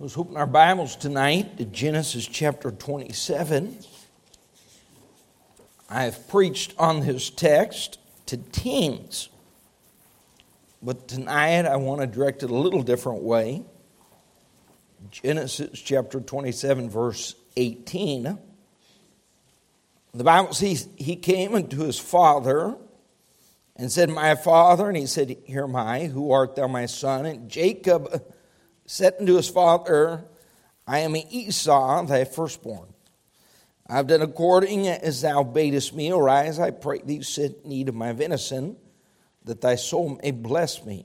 Let's open our Bibles tonight to Genesis chapter 27. I have preached on this text to teens, but tonight I want to direct it a little different way. Genesis chapter 27, verse 18. The Bible says, he came unto his father and said, My father, and he said, Here am I, who art thou, my son? And Jacob said unto his father, I am Esau, thy firstborn. I have done according as thou badest me. Arise, I pray thee, sit in need of my venison, that thy soul may bless me.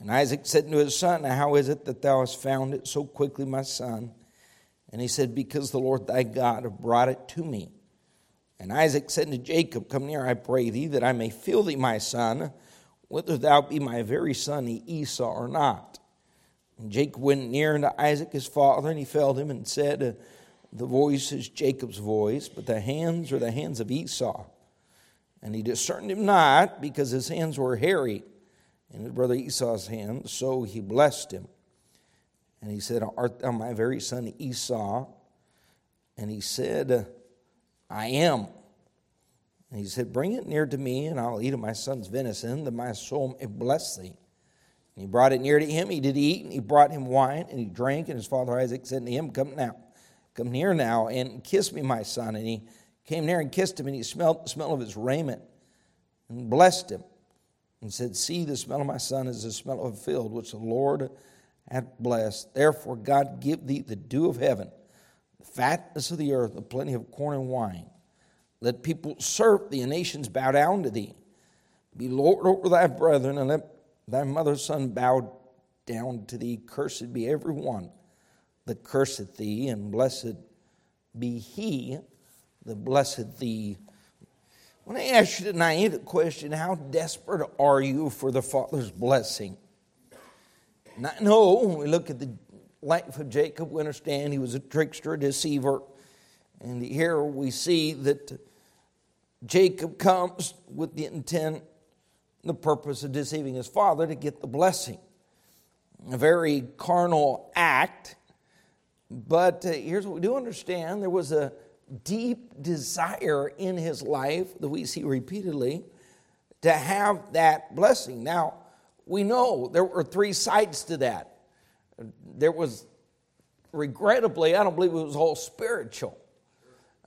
And Isaac said unto his son, How is it that thou hast found it so quickly, my son? And he said, Because the Lord thy God hath brought it to me. And Isaac said to Jacob, Come near, I pray thee, that I may feel thee, my son, whether thou be my very son Esau or not. And Jacob went near unto Isaac his father, and he felled him, and said, The voice is Jacob's voice, but the hands are the hands of Esau. And he discerned him not, because his hands were hairy, and his brother Esau's hands, so he blessed him. And he said, Art thou my very son Esau? And he said, I am. And he said, Bring it near to me, and I'll eat of my son's venison, that my soul may bless thee. And he brought it near to him, he did eat, and he brought him wine, and he drank, and his father Isaac said to him, Come near now, and kiss me, my son. And he came near and kissed him, and he smelled the smell of his raiment, and blessed him, and said, See, the smell of my son is the smell of a field, which the Lord hath blessed. Therefore God give thee the dew of heaven, fatness of the earth, the plenty of corn and wine. Let people serve thee, and nations bow down to thee. Be Lord over thy brethren, and let thy mother's son bow down to thee. Cursed be every one that curseth thee, and blessed be he that blesseth thee. When I ask you tonight the question, how desperate are you for the Father's blessing? And I know when we look at the life of Jacob, we understand he was a trickster, a deceiver. And here we see that Jacob comes with the intent, the purpose of deceiving his father to get the blessing. A very carnal act. But here's what we do understand. There was a deep desire in his life that we see repeatedly to have that blessing. Now, we know there were three sides to that. There was, regrettably, I don't believe it was all spiritual.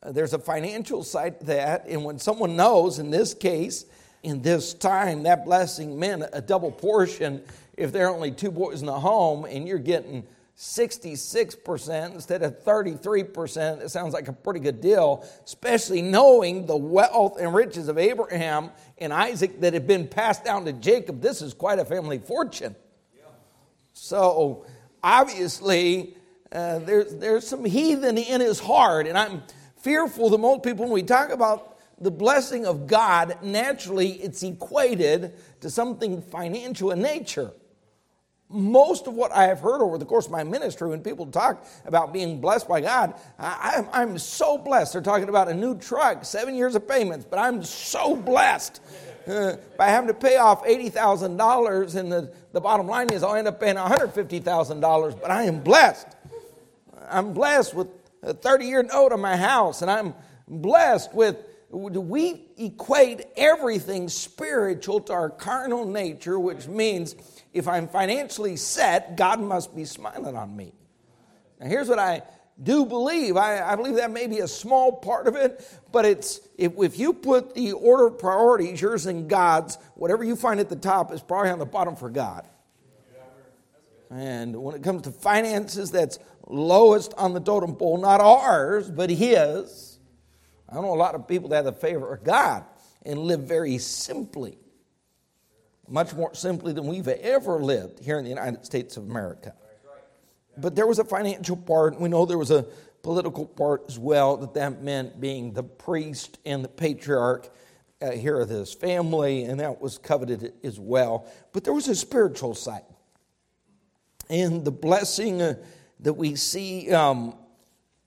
There's a financial side to that, and when someone knows, in this case, in this time, that blessing meant a double portion. If there are only two boys in the home, and you're getting 66% instead of 33%, it sounds like a pretty good deal, especially knowing the wealth and riches of Abraham and Isaac that had been passed down to Jacob. This is quite a family fortune. So obviously, there's some heathen in his heart, and I'm fearful that most people, when we talk about the blessing of God, naturally it's equated to something financial in nature. Most of what I have heard over the course of my ministry, when people talk about being blessed by God, I'm so blessed. They're talking about a new truck, 7 years of payments, but I'm so blessed by having to pay off $80,000, and the bottom line is I'll end up paying $150,000, but I am blessed. I'm blessed with a 30-year note on my house, and I'm blessed with, we equate everything spiritual to our carnal nature, which means if I'm financially set, God must be smiling on me. Now, here's what I do believe. I believe that may be a small part of it, but it's if you put the order of priorities, yours and God's, whatever you find at the top is probably on the bottom for God. And when it comes to finances, that's lowest on the totem pole, not ours, but his. I know a lot of people that have the favor of God and live very simply, much more simply than we've ever lived here in the United States of America. But there was a financial part, and we know there was a political part as well, that meant being the priest and the patriarch here of this family, and that was coveted as well. But there was a spiritual side. And the blessing that we see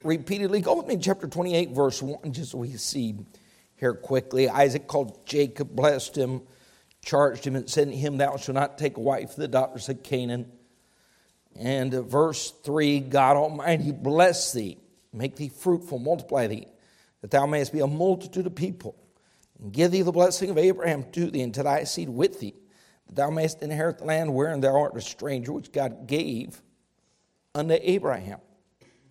repeatedly, go with me to chapter 28, verse 1, just so we see here quickly. Isaac called Jacob, blessed him, charged him, and said to him, Thou shalt not take a wife of the daughters of Canaan. And verse 3, God Almighty bless thee, make thee fruitful, multiply thee, that thou mayest be a multitude of people. And give thee the blessing of Abraham to thee, and to thy seed with thee, that thou mayest inherit the land wherein thou art a stranger, which God gave unto Abraham.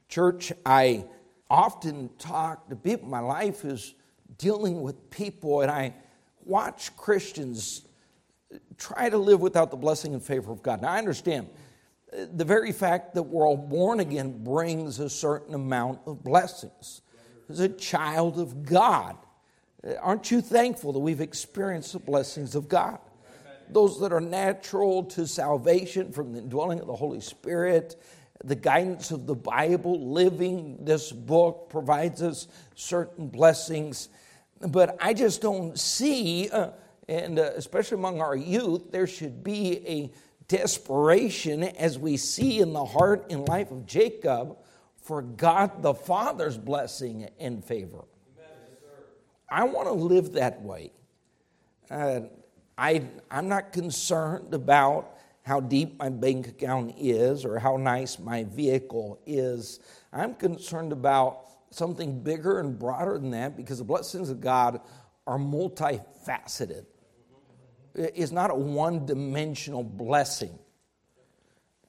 Church, I often talk to people. My life is dealing with people, and I watch Christians try to live without the blessing and favor of God. Now, I understand the very fact that we're all born again brings a certain amount of blessings. As a child of God, aren't you thankful that we've experienced the blessings of God? Those that are natural to salvation from the indwelling of the Holy Spirit, the guidance of the Bible, living this book provides us certain blessings. But I just don't see, and especially among our youth, there should be a desperation as we see in the heart and life of Jacob for God the Father's blessing and favor. Amen. I want to live that way. I'm not concerned about how deep my bank account is or how nice my vehicle is. I'm concerned about something bigger and broader than that, because the blessings of God are multifaceted. It's not a one-dimensional blessing.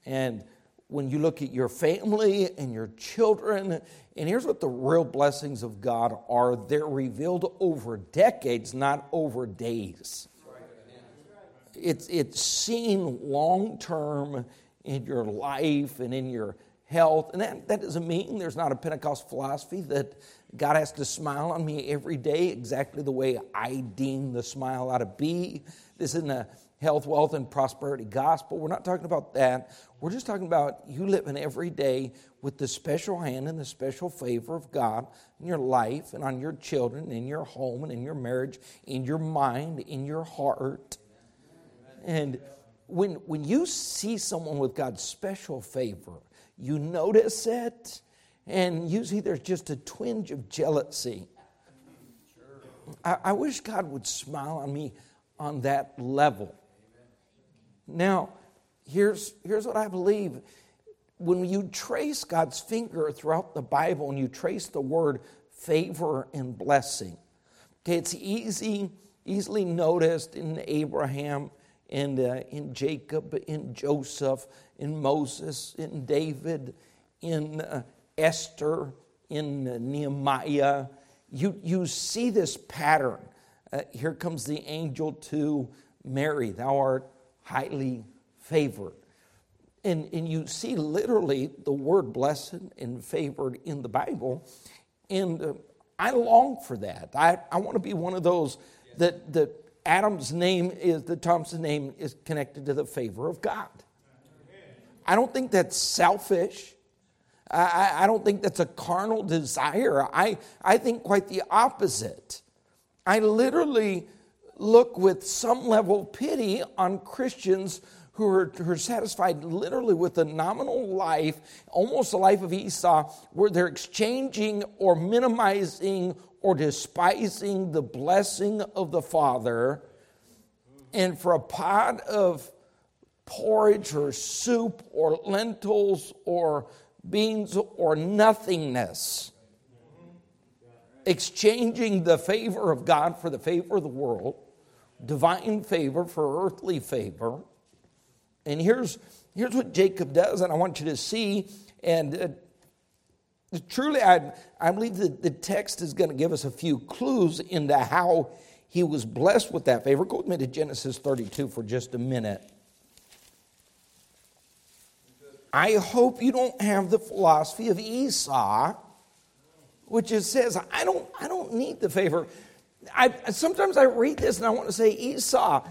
And when you look at your family and your children, and here's what the real blessings of God are, they're revealed over decades, not over days. It's seen long-term in your life and in your health. And that doesn't mean there's not a Pentecost philosophy that God has to smile on me every day exactly the way I deem the smile ought to be. This isn't a health, wealth, and prosperity gospel. We're not talking about that. We're just talking about you living every day with the special hand and the special favor of God in your life and on your children, in your home, and in your marriage, in your mind, in your heart. And when you see someone with God's special favor, you notice it, and usually there's just a twinge of jealousy. Sure. I wish God would smile on me on that level. Amen. Now, here's what I believe. When you trace God's finger throughout the Bible and you trace the word favor and blessing, okay, it's easily noticed in Abraham, and in Jacob, in Joseph, in Moses, in David, in Esther, in Nehemiah. You see this pattern. Here comes the angel to Mary, thou art highly favored. And you see literally the word blessed and favored in the Bible. And I long for that. I want to be one of those that Adam's name is, the Thompson name is connected to the favor of God. I don't think that's selfish. I don't think that's a carnal desire. I think quite the opposite. I literally look with some level of pity on Christians who are satisfied literally with a nominal life, almost the life of Esau, where they're exchanging or minimizing or despising the blessing of the Father, and for a pot of porridge or soup or lentils or beans or nothingness, exchanging the favor of God for the favor of the world, divine favor for earthly favor. And here's what Jacob does, and I want you to see, and truly, I believe that the text is going to give us a few clues into how he was blessed with that favor. Go with me to Genesis 32 for just a minute. I hope you don't have the philosophy of Esau, which is, says, I don't need the favor. Sometimes I read this and I want to say, Esau,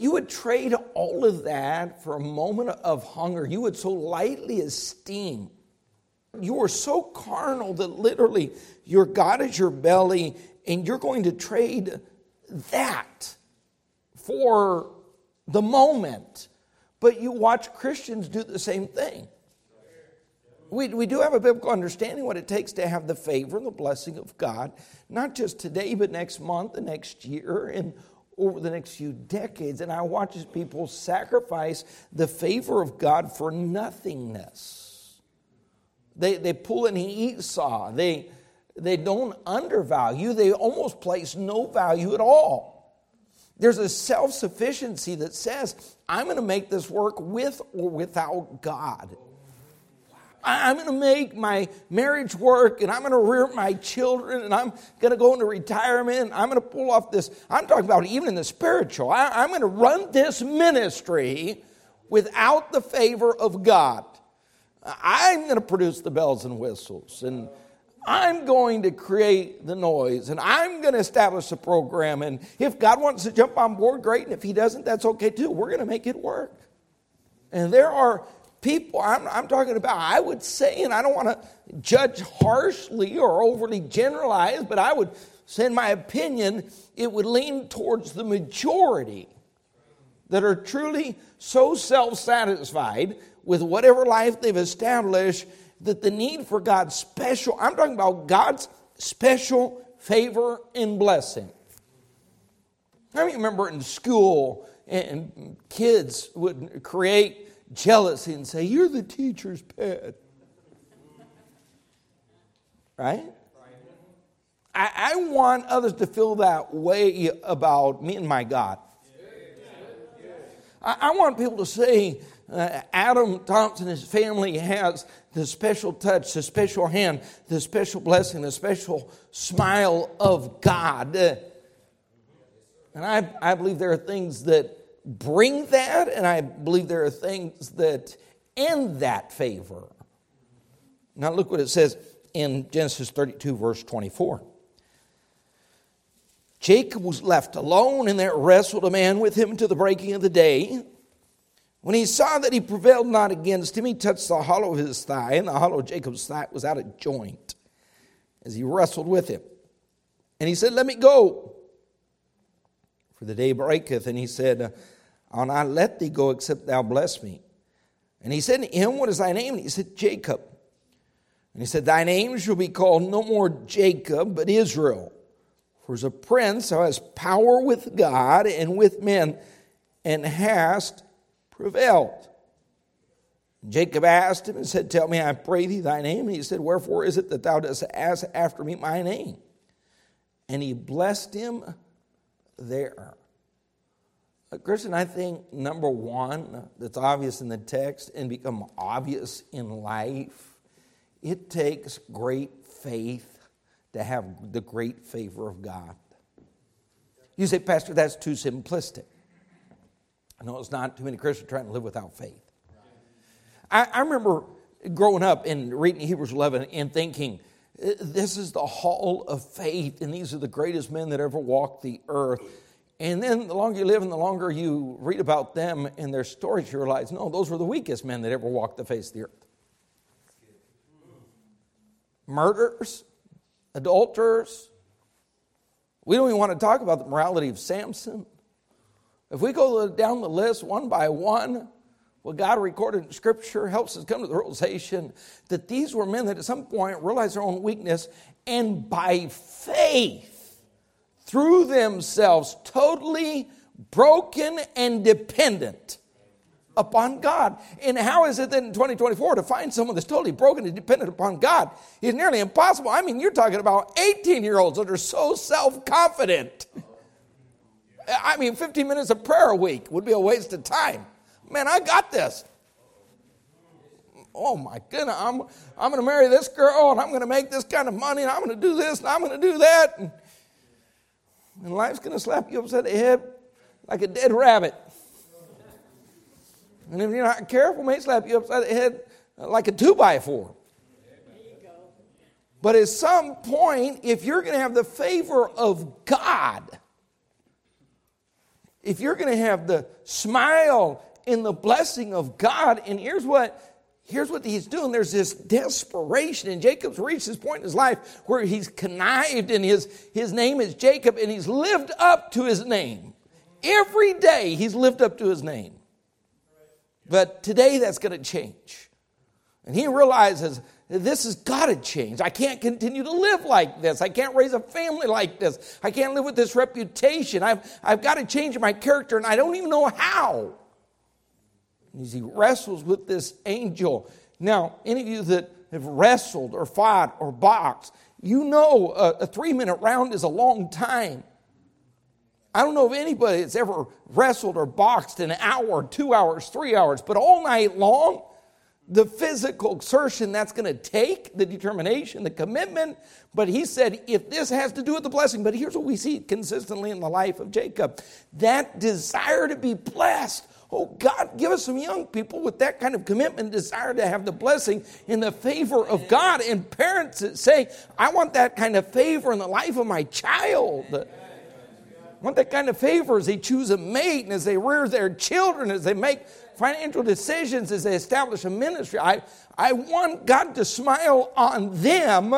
you would trade all of that for a moment of hunger. You would so lightly esteem. You are so carnal that literally your God is your belly, and you're going to trade that for the moment. But you watch Christians do the same thing. We do have a biblical understanding what it takes to have the favor and the blessing of God, not just today, but next month, the next year, and over the next few decades, and I watch as people sacrifice the favor of God for nothingness. They pull an Esau. They don't undervalue. They almost place no value at all. There's a self-sufficiency that says, I'm going to make this work with or without God. I'm going to make my marriage work, and I'm going to rear my children, and I'm going to go into retirement, and I'm going to pull off this. I'm talking about even in the spiritual. I'm going to run this ministry without the favor of God. I'm going to produce the bells and whistles, and I'm going to create the noise, and I'm going to establish a program, and if God wants to jump on board, great, and if he doesn't, that's okay too. We're going to make it work. And there are people, I'm talking about, I would say, and I don't want to judge harshly or overly generalize, but I would say in my opinion, it would lean towards the majority that are truly so self-satisfied with whatever life they've established that the need for God's special, I'm talking about God's special favor and blessing. I remember in school, and kids would create jealousy and say, you're the teacher's pet. Right? I want others to feel that way about me and my God. I want people to say, Adam Thompson and his family has the special touch, the special hand, the special blessing, the special smile of God. And I believe there are things that bring that, and I believe there are things that end that favor. Now look what it says in Genesis 32, verse 24. Jacob was left alone, and there wrestled a man with him until the breaking of the day. When he saw that he prevailed not against him, he touched the hollow of his thigh, and the hollow of Jacob's thigh was out of joint as he wrestled with him. And he said, let me go, for the day breaketh. And he said, I'll not let thee go except thou bless me. And he said to him, what is thy name? And he said, Jacob. And he said, thy name shall be called no more Jacob, but Israel. For as a prince thou hast power with God and with men, and hast prevailed. And Jacob asked him and said, tell me, I pray thee, thy name. And he said, wherefore is it that thou dost ask after me my name? And he blessed him there. Christian, I think number one that's obvious in the text and become obvious in life, it takes great faith to have the great favor of God. You say, Pastor, that's too simplistic. No, it's not. Too many Christians trying to live without faith. I remember growing up and reading Hebrews 11 and thinking, this is the hall of faith, and these are the greatest men that ever walked the earth. And then the longer you live and the longer you read about them and their stories, you realize, no, those were the weakest men that ever walked the face of the earth. Murderers, adulterers. We don't even want to talk about the morality of Samson. If we go down the list one by one, what God recorded in Scripture helps us come to the realization that these were men that at some point realized their own weakness and by faith threw themselves totally broken and dependent upon God. And how is it then in 2024 to find someone that's totally broken and dependent upon God is nearly impossible? I mean, you're talking about 18-year-olds that are so self-confident. I mean, 15 minutes of prayer a week would be a waste of time. Man, I got this. Oh my goodness, I'm going to marry this girl, and I'm going to make this kind of money, and I'm going to do this, and I'm going to do that. And life's going to slap you upside the head like a dead rabbit. And if you're not careful, it may slap you upside the head like a 2x4. But at some point, if you're going to have the favor of God, if you're going to have the smile in the blessing of God, and here's what he's doing. There's this desperation, and Jacob's reached this point in his life where he's connived, and his name is Jacob, and he's lived up to his name. Every day he's lived up to his name. But today that's going to change. And he realizes this has got to change. I can't continue to live like this. I can't raise a family like this. I can't live with this reputation. I've got to change my character, and I don't even know how. As he wrestles with this angel. Now, any of you that have wrestled or fought or boxed, you know a 3-minute round is a long time. I don't know of anybody that's ever wrestled or boxed an hour, 2 hours, 3 hours, but all night long, the physical exertion that's going to take, the determination, the commitment. But he said, if this has to do with the blessing, but here's what we see consistently in the life of Jacob, that desire to be blessed. Oh, God, give us some young people with that kind of commitment, desire to have the blessing in the favor of God. And parents that say, I want that kind of favor in the life of my child. I want that kind of favor as they choose a mate and as they rear their children, as they make financial decisions, as they establish a ministry. I want God to smile on them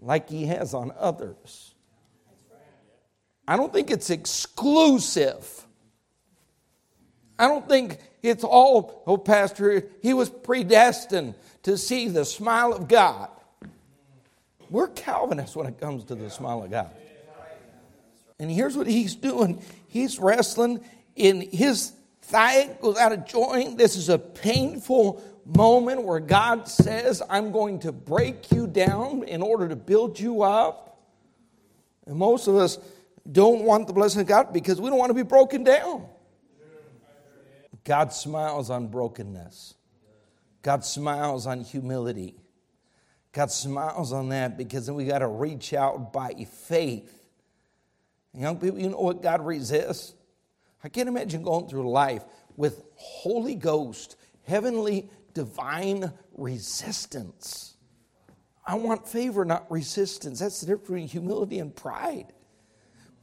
like he has on others. I don't think it's exclusive. I don't think it's all, oh, Pastor, he was predestined to see the smile of God. We're Calvinists when it comes to the smile of God. And here's what he's doing. He's wrestling in his thigh, goes out of joint. This is a painful moment where God says, I'm going to break you down in order to build you up. And most of us don't want the blessing of God because we don't want to be broken down. God smiles on brokenness. God smiles on humility. God smiles on that because then we got to reach out by faith. Young people, you know what God resists? I can't imagine going through life with Holy Ghost, heavenly, divine resistance. I want favor, not resistance. That's the difference between humility and pride.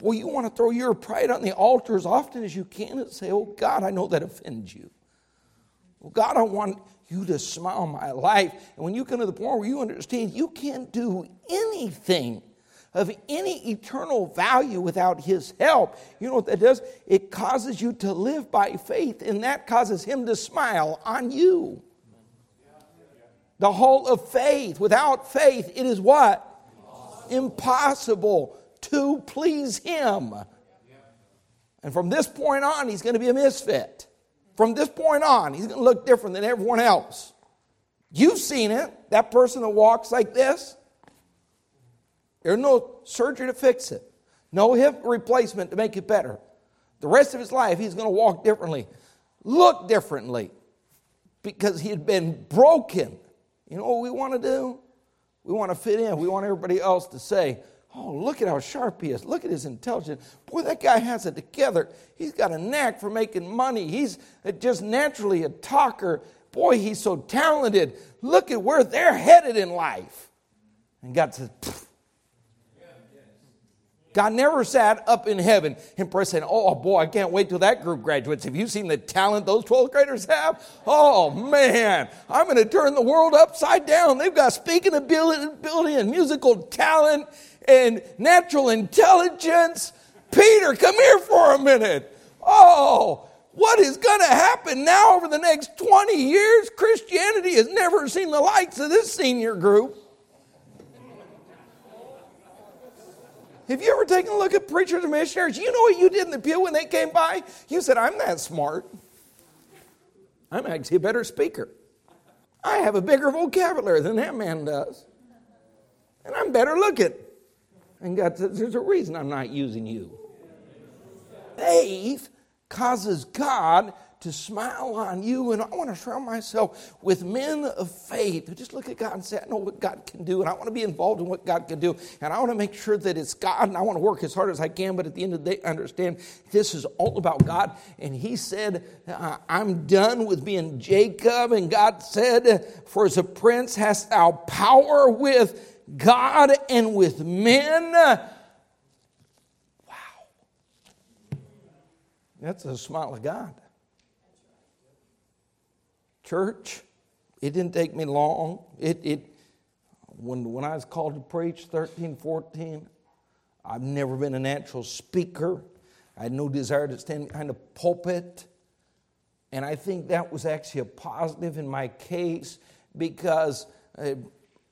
Well, you want to throw your pride on the altar as often as you can and say, oh, God, I know that offends you. Oh, God, I want you to smile my life. And when you come to the point where you understand you can't do anything of any eternal value without his help, you know what that does? It causes you to live by faith, and that causes him to smile on you. The hall of faith. Without faith, it is what? Impossible to please him. And from this point on, he's going to be a misfit. From this point on, he's going to look different than everyone else. You've seen it. That person that walks like this, there's no surgery to fix it. No hip replacement to make it better. The rest of his life, he's going to walk differently, look differently, because he had been broken. You know what we want to do? We want to fit in. We want everybody else to say, oh, look at how sharp he is. Look at his intelligence. Boy, that guy has it together. He's got a knack for making money. He's just naturally a talker. Boy, he's so talented. Look at where they're headed in life. And God says, pfft. God never sat up in heaven and prayed, saying, oh, boy, I can't wait till that group graduates. Have you seen the talent those 12th graders have? Oh, man, I'm going to turn the world upside down. They've got speaking ability and musical talent and natural intelligence. Peter, come here for a minute. Oh, what is going to happen now over the next 20 years? Christianity has never seen the likes of this senior group. Have you ever taken a look at preachers and missionaries? You know what you did in the pew when they came by? You said, I'm that smart. I'm actually a better speaker. I have a bigger vocabulary than that man does. And I'm better looking. And God says, there's a reason I'm not using you. Faith causes God to smile on you. And I want to surround myself with men of faith. Just look at God and say, I know what God can do. And I want to be involved in what God can do. And I want to make sure that it's God. And I want to work as hard as I can. But at the end of the day, I understand this is all about God. And he said, I'm done with being Jacob. And God said, for as a prince hast thou power with God and with men. Wow. That's a smile of God. Church, it didn't take me long. When I was called to preach, 13, 14, I've never been a natural speaker. I had no desire to stand behind a pulpit. And I think that was actually a positive in my case because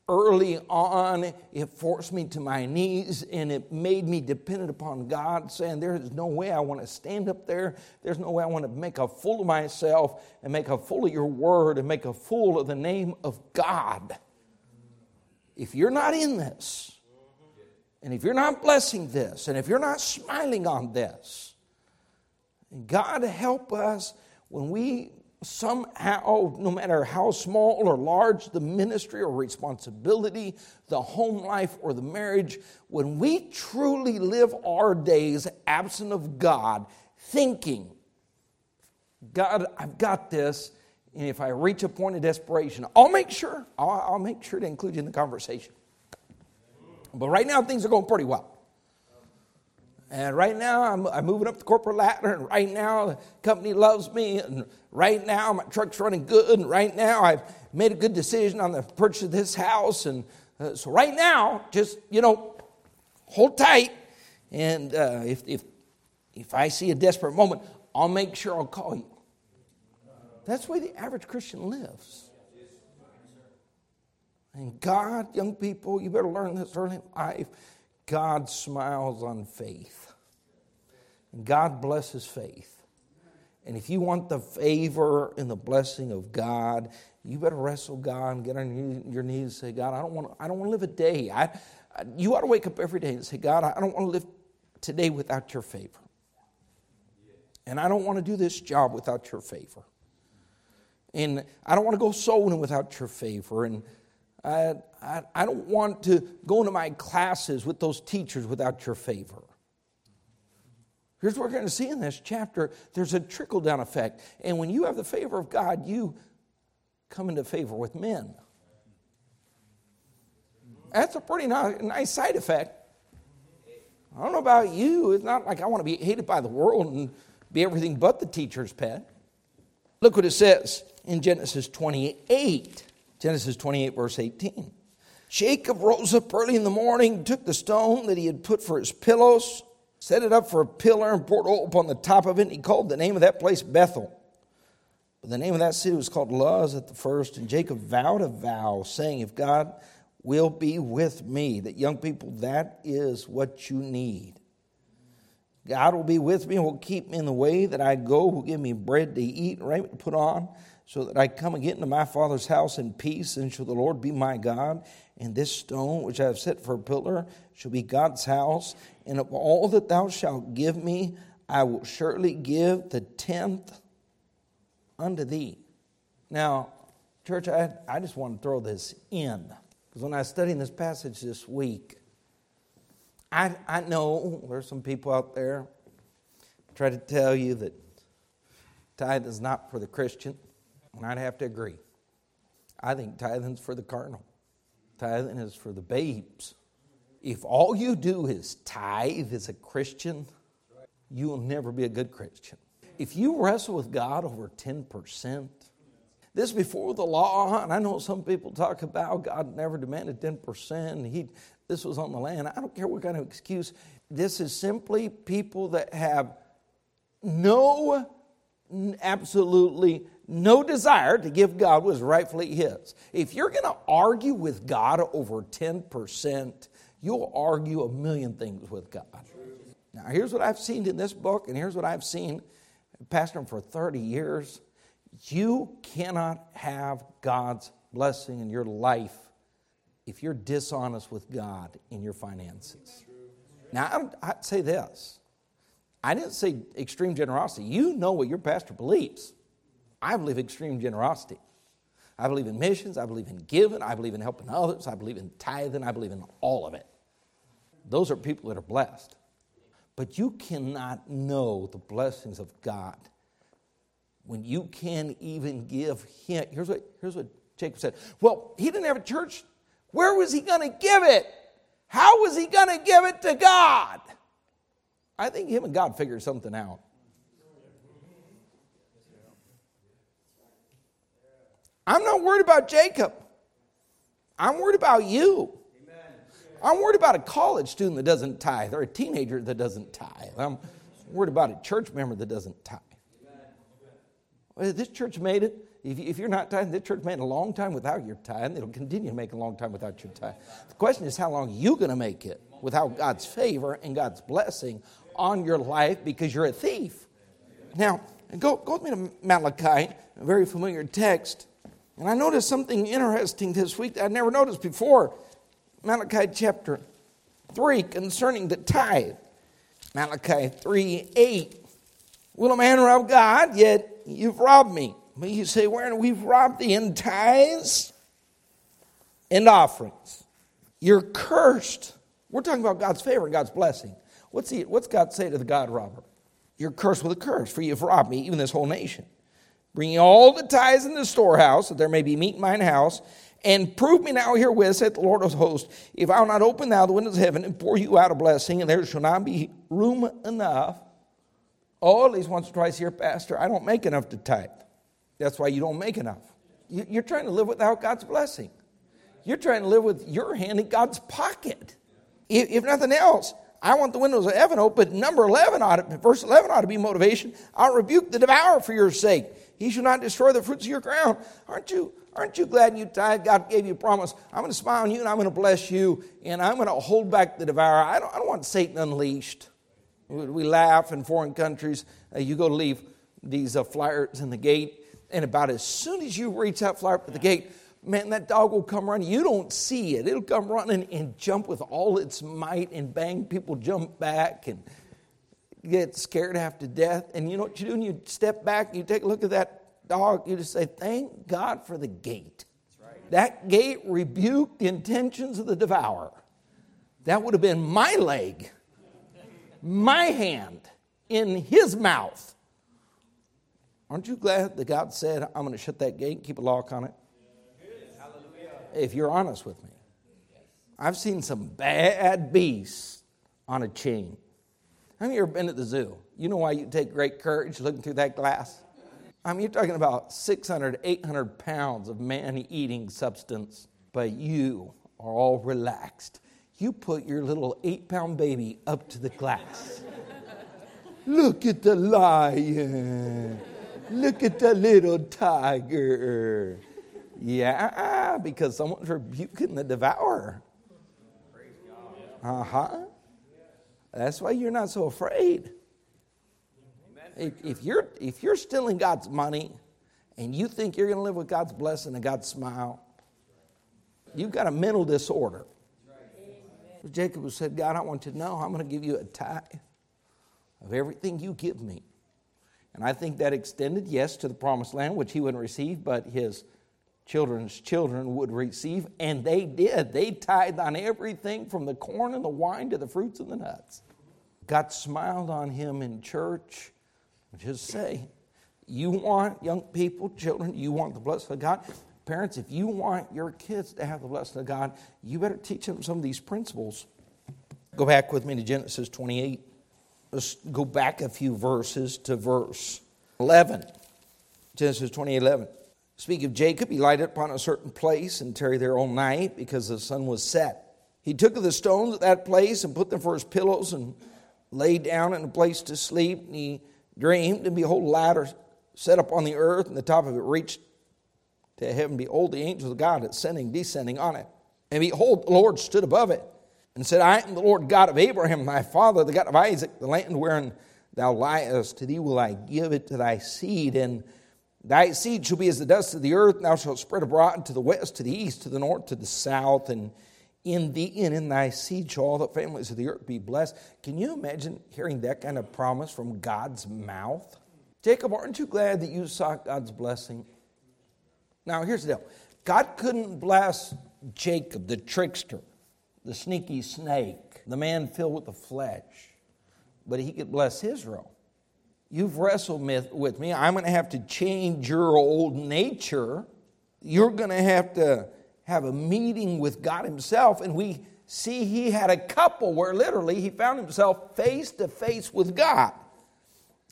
early on it forced me to my knees and it made me dependent upon God, saying there is no way I want to stand up there. There's no way I want to make a fool of myself and make a fool of your word and make a fool of the name of God. If you're not in this, and if you're not blessing this, and if you're not smiling on this, God help us when we somehow, no matter how small or large the ministry or responsibility, the home life or the marriage, when we truly live our days absent of God, thinking, God, I've got this, and if I reach a point of desperation, I'll make sure to include you in the conversation. But right now, things are going pretty well. And right now, I'm moving up the corporate ladder. And right now, the company loves me. And right now, my truck's running good. And right now, I've made a good decision on the purchase of this house. And so right now, just, hold tight. And if I see a desperate moment, I'll make sure I'll call you. That's the way the average Christian lives. And God, young people, you better learn this early in life. God smiles on faith. And God blesses faith. And if you want the favor and the blessing of God, you better wrestle God and get on your knees and say, God, I don't want to live a day. You ought to wake up every day and say, God, I don't want to live today without your favor. And I don't want to do this job without your favor. And I don't want to go soul winning without your favor. And I don't want to go into my classes with those teachers without your favor. Here's what we're going to see in this chapter. There's a trickle-down effect. And when you have the favor of God, you come into favor with men. That's a pretty nice side effect. I don't know about you. It's not like I want to be hated by the world and be everything but the teacher's pet. Look what it says in Genesis 28. Genesis 28, verse 18. Jacob rose up early in the morning, took the stone that he had put for his pillows, set it up for a pillar, and poured oil upon the top of it. And he called the name of that place Bethel. But the name of that city was called Luz at the first. And Jacob vowed a vow, saying, if God will be with me, that young people, that is what you need. God will be with me and will keep me in the way that I go, will give me bread to eat and raiment to put on, so that I come and get into my father's house in peace, and shall the Lord be my God. And this stone which I have set for a pillar shall be God's house. And of all that thou shalt give me, I will surely give the tenth unto thee. Now, church, I just want to throw this in, because when I was studying this passage this week, I know there's some people out there try to tell you that tithe is not for the Christian. And I'd have to agree. I think tithing's for the carnal. Tithing is for the babes. If all you do is tithe as a Christian, you will never be a good Christian. If you wrestle with God over 10%, this before the law, and I know some people talk about God never demanded 10%. This was on the land. I don't care what kind of excuse. This is simply people that have absolutely no desire to give God what is rightfully his. If you're going to argue with God over 10%, you'll argue a million things with God. Now, here's what I've seen in this book, and here's what I've seen pastoring for 30 years. You cannot have God's blessing in your life if you're dishonest with God in your finances. Now, I'd say this. I didn't say extreme generosity. You know what your pastor believes. I believe extreme generosity. I believe in missions. I believe in giving. I believe in helping others. I believe in tithing. I believe in all of it. Those are people that are blessed. But you cannot know the blessings of God when you can't even give him. Here's what Jacob said. Well, he didn't have a church. Where was he going to give it? How was he going to give it to God? I think him and God figured something out. I'm not worried about Jacob. I'm worried about you. Amen. I'm worried about a college student that doesn't tithe, or a teenager that doesn't tithe. I'm worried about a church member that doesn't tithe. Well, this church made it. If you're not tithing, the church made a long time without your tithe. It'll continue to make a long time without your tithe. The question is how long you're going to make it without God's favor and God's blessing on your life, because you're a thief. Now, go with me to Malachi, a very familiar text. And I noticed something interesting this week that I never noticed before. Malachi chapter 3 concerning the tithe. Malachi 3:8. Will a man rob God? Yet you've robbed me. But you say, wherein we've robbed thee in tithes and offerings. You're cursed. We're talking about God's favor and God's blessing. What's God say to the God robber? You're cursed with a curse, for you've robbed me, even this whole nation. Bringing all the tithes in the storehouse, that there may be meat in mine house, and prove me now herewith, saith the Lord of hosts, if I will not open thou the windows of heaven and pour you out a blessing, and there shall not be room enough. Oh, at least once or twice here, Pastor, I don't make enough to tithe. That's why you don't make enough. You're trying to live without God's blessing. You're trying to live with your hand in God's pocket. If nothing else, I want the windows of heaven open. Verse 11 ought to be motivation. I'll rebuke the devourer for your sake. He shall not destroy the fruits of your ground. Aren't you glad you tithe? God gave you a promise. I'm going to smile on you, and I'm going to bless you, and I'm going to hold back the devourer. I don't want Satan unleashed. We laugh in foreign countries. You go leave these flyers in the gate, and about as soon as you reach that flyer up to the gate, man, that dog will come running. You don't see it. It'll come running and jump with all its might and bang. People jump back and get scared half to death. And you know what you do? You step back and you take a look at that dog. You just say, thank God for the gate. That's right. That gate rebuked the intentions of the devourer. That would have been my leg, my hand in his mouth. Aren't you glad that God said, I'm going to shut that gate and keep a lock on it? If you're honest with me, I've seen some bad beasts on a chain. Have you ever been at the zoo? You know why you take great courage looking through that glass? I mean, you're talking about 600, 800 pounds of man-eating substance, but you are all relaxed. You put your little 8-pound baby up to the glass. Look at the lion. Look at the little tiger. Yeah, because someone's rebuking the devourer. Uh-huh. That's why you're not so afraid. If you're stealing God's money and you think you're going to live with God's blessing and God's smile, you've got a mental disorder. Jacob said, God, I want you to know I'm going to give you a tithe of everything you give me. And I think that extended, yes, to the promised land, which he wouldn't receive, but his children's children would receive, and they did. They tithed on everything from the corn and the wine to the fruits and the nuts. God smiled on him in church. Just say, you want young people, children, you want the blessing of God. Parents, if you want your kids to have the blessing of God, you better teach them some of these principles. Go back with me to Genesis 28. Let's go back a few verses to verse 11. Genesis 28:11. Speak of Jacob, he lighted upon a certain place and tarried there all night because the sun was set. He took of the stones at that place and put them for his pillows and lay down in a place to sleep. And he dreamed, and behold, a ladder set up on the earth, and the top of it reached to heaven. Behold, the angels of God ascending, descending on it. And behold, the Lord stood above it and said, I am the Lord God of Abraham, thy father, the God of Isaac. The land wherein thou liest, to thee will I give it, to thy seed, and thy seed shall be as the dust of the earth, and thou shalt spread abroad to the west, to the east, to the north, to the south, and in thee and in thy seed shall all the families of the earth be blessed. Can you imagine hearing that kind of promise from God's mouth? Jacob, aren't you glad that you sought God's blessing? Now, here's the deal. God couldn't bless Jacob, the trickster, the sneaky snake, the man filled with the flesh, but he could bless Israel. You've wrestled with me. I'm going to have to change your old nature. You're going to have a meeting with God himself. And we see he had a couple where literally he found himself face to face with God.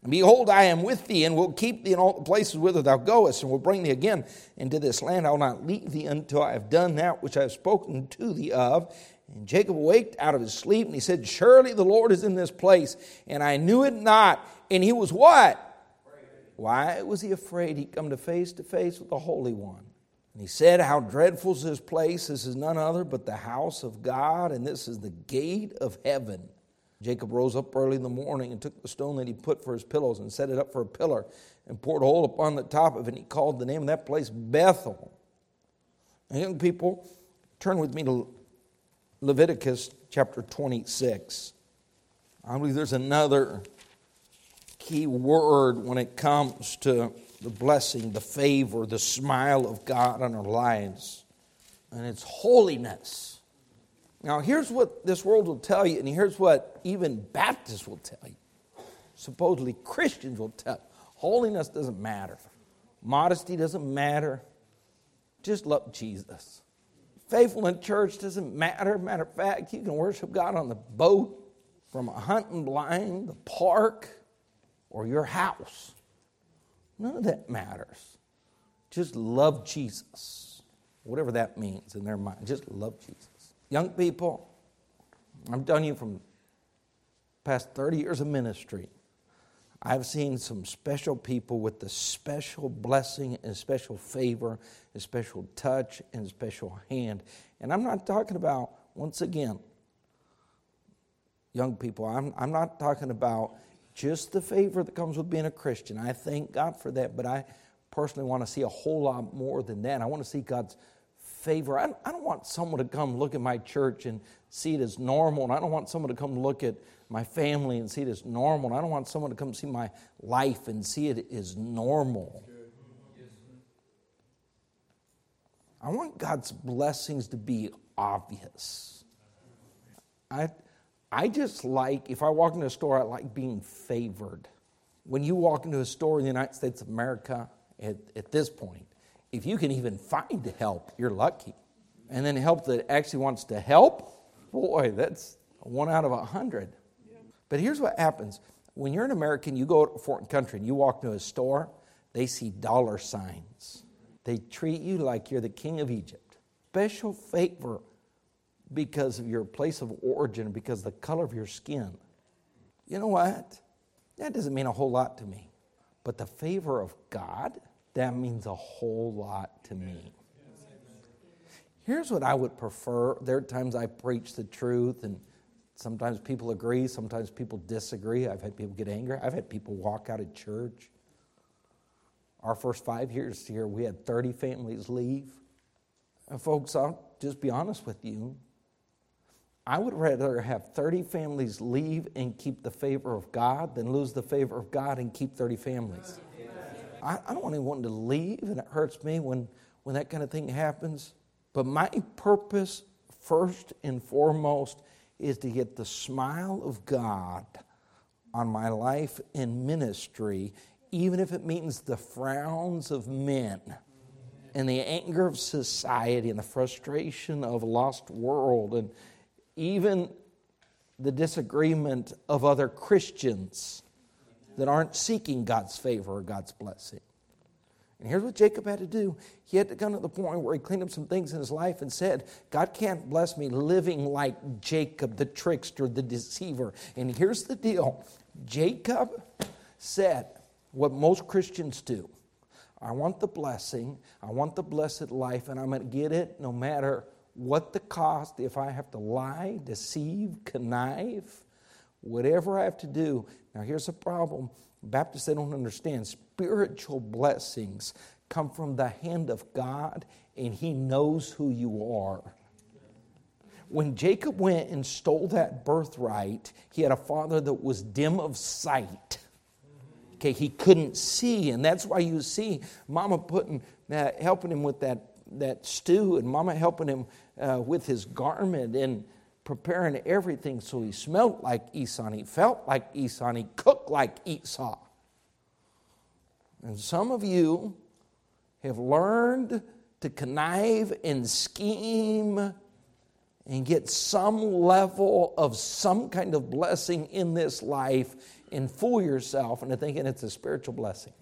And behold, I am with thee, and will keep thee in all the places whither thou goest, and will bring thee again into this land. I will not leave thee until I have done that which I have spoken to thee of. And Jacob awaked out of his sleep, and he said, surely the Lord is in this place, and I knew it not. And he was what? Why was he afraid? He'd come to face with the Holy One. And he said, how dreadful is this place. This is none other but the house of God, and this is the gate of heaven. Jacob rose up early in the morning and took the stone that he put for his pillows and set it up for a pillar and poured oil upon the top of it. And he called the name of that place Bethel. Now, young people, turn with me to Leviticus chapter 26. I believe there's another key word when it comes to the blessing, the favor, the smile of God on our lives, and it's holiness. Now, here's what this world will tell you, and here's what even Baptists will tell you. Supposedly Christians will tell you. Holiness doesn't matter. Modesty doesn't matter. Just love Jesus. Faithful in church doesn't matter. Matter of fact, you can worship God on the boat, from a hunting blind, the park, or your house. None of that matters. Just love Jesus. Whatever that means in their mind. Just love Jesus. Young people, I'm telling you, from the past 30 years of ministry, I've seen some special people with the special blessing and special favor and special touch and special hand. And I'm not talking about, once again, young people, I'm not talking about just the favor that comes with being a Christian. I thank God for that, but I personally want to see a whole lot more than that. I want to see God's favor. I don't want someone to come look at my church and see it as normal, and I don't want someone to come look at my family and see it as normal, and I don't want someone to come see my life and see it as normal. I want God's blessings to be obvious. I just like, if I walk into a store, I like being favored. When you walk into a store in the United States of America at this point, if you can even find help, you're lucky. And then help that actually wants to help, boy, that's 1 out of 100. Yeah. But here's what happens. When you're an American, you go to a foreign country and you walk into a store, they see dollar signs. They treat you like you're the king of Egypt. Special favor because of your place of origin, because of the color of your skin. You know what? That doesn't mean a whole lot to me. But the favor of God, that means a whole lot to me. Here's what I would prefer. There are times I preach the truth, and sometimes people agree, sometimes people disagree. I've had people get angry. I've had people walk out of church. Our first 5 years here, we had 30 families leave. And folks, I'll just be honest with you. I would rather have 30 families leave and keep the favor of God than lose the favor of God and keep 30 families. I don't want anyone to leave, and it hurts me when that kind of thing happens. But my purpose, first and foremost, is to get the smile of God on my life and ministry, even if it means the frowns of men and the anger of society and the frustration of a lost world and even the disagreement of other Christians that aren't seeking God's favor or God's blessing. And here's what Jacob had to do. He had to come to the point where he cleaned up some things in his life and said, God can't bless me living like Jacob, the trickster, the deceiver. And here's the deal. Jacob said what most Christians do. I want the blessing. I want the blessed life, and I'm going to get it no matter what the cost, if I have to lie, deceive, connive, whatever I have to do. Now, here's the problem. Baptists, they don't understand. Spiritual blessings come from the hand of God, and He knows who you are. When Jacob went and stole that birthright, he had a father that was dim of sight. Okay, he couldn't see, and that's why you see Mama helping him with that stew, and Mama helping him with his garment, and preparing everything so he smelled like Esau, and he felt like Esau, and he cooked like Esau. And some of you have learned to connive and scheme and get some level of some kind of blessing in this life and fool yourself into thinking it's a spiritual blessing.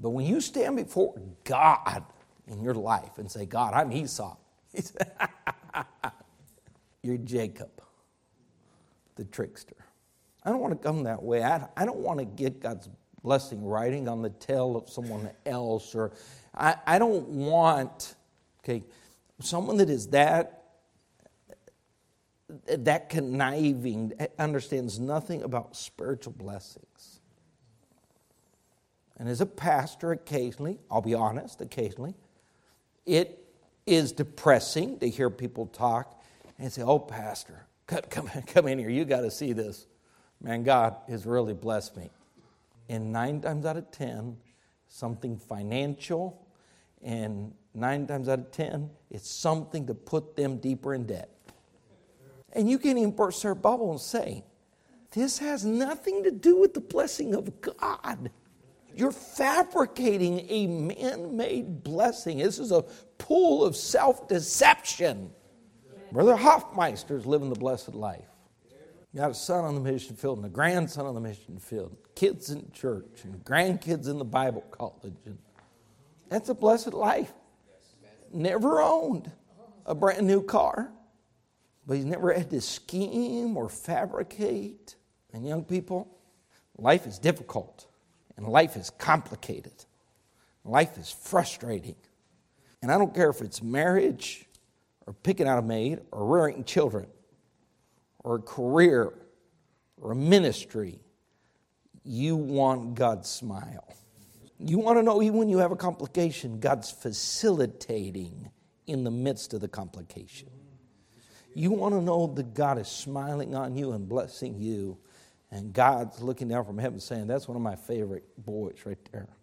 But when you stand before God in your life and say, God, I'm Esau, He said, you're Jacob, the trickster. I don't want to come that way. I don't want to get God's blessing riding on the tail of someone else. Or I don't want, okay, someone that is that conniving, understands nothing about spiritual blessings. And as a pastor, occasionally, I'll be honest, occasionally, it is depressing to hear people talk and say, "Oh, pastor, come in here. You got to see this. Man, God has really blessed me." And 9 times out of 10, something financial, and 9 times out of 10, it's something to put them deeper in debt. And you can't even burst their bubble and say, "This has nothing to do with the blessing of God. You're fabricating a man-made blessing. This is a pool of self-deception." Brother Hoffmeister is living the blessed life. Got a son on the mission field and a grandson on the mission field. Kids in church and grandkids in the Bible college. And that's a blessed life. Never owned a brand new car, but he's never had to scheme or fabricate. And young people, life is difficult. And life is complicated. Life is frustrating. And I don't care if it's marriage or picking out a maid or rearing children or a career or a ministry. You want God's smile. You want to know even when you have a complication, God's facilitating in the midst of the complication. You want to know that God is smiling on you and blessing you. And God's looking down from heaven saying, "That's one of my favorite boys right there."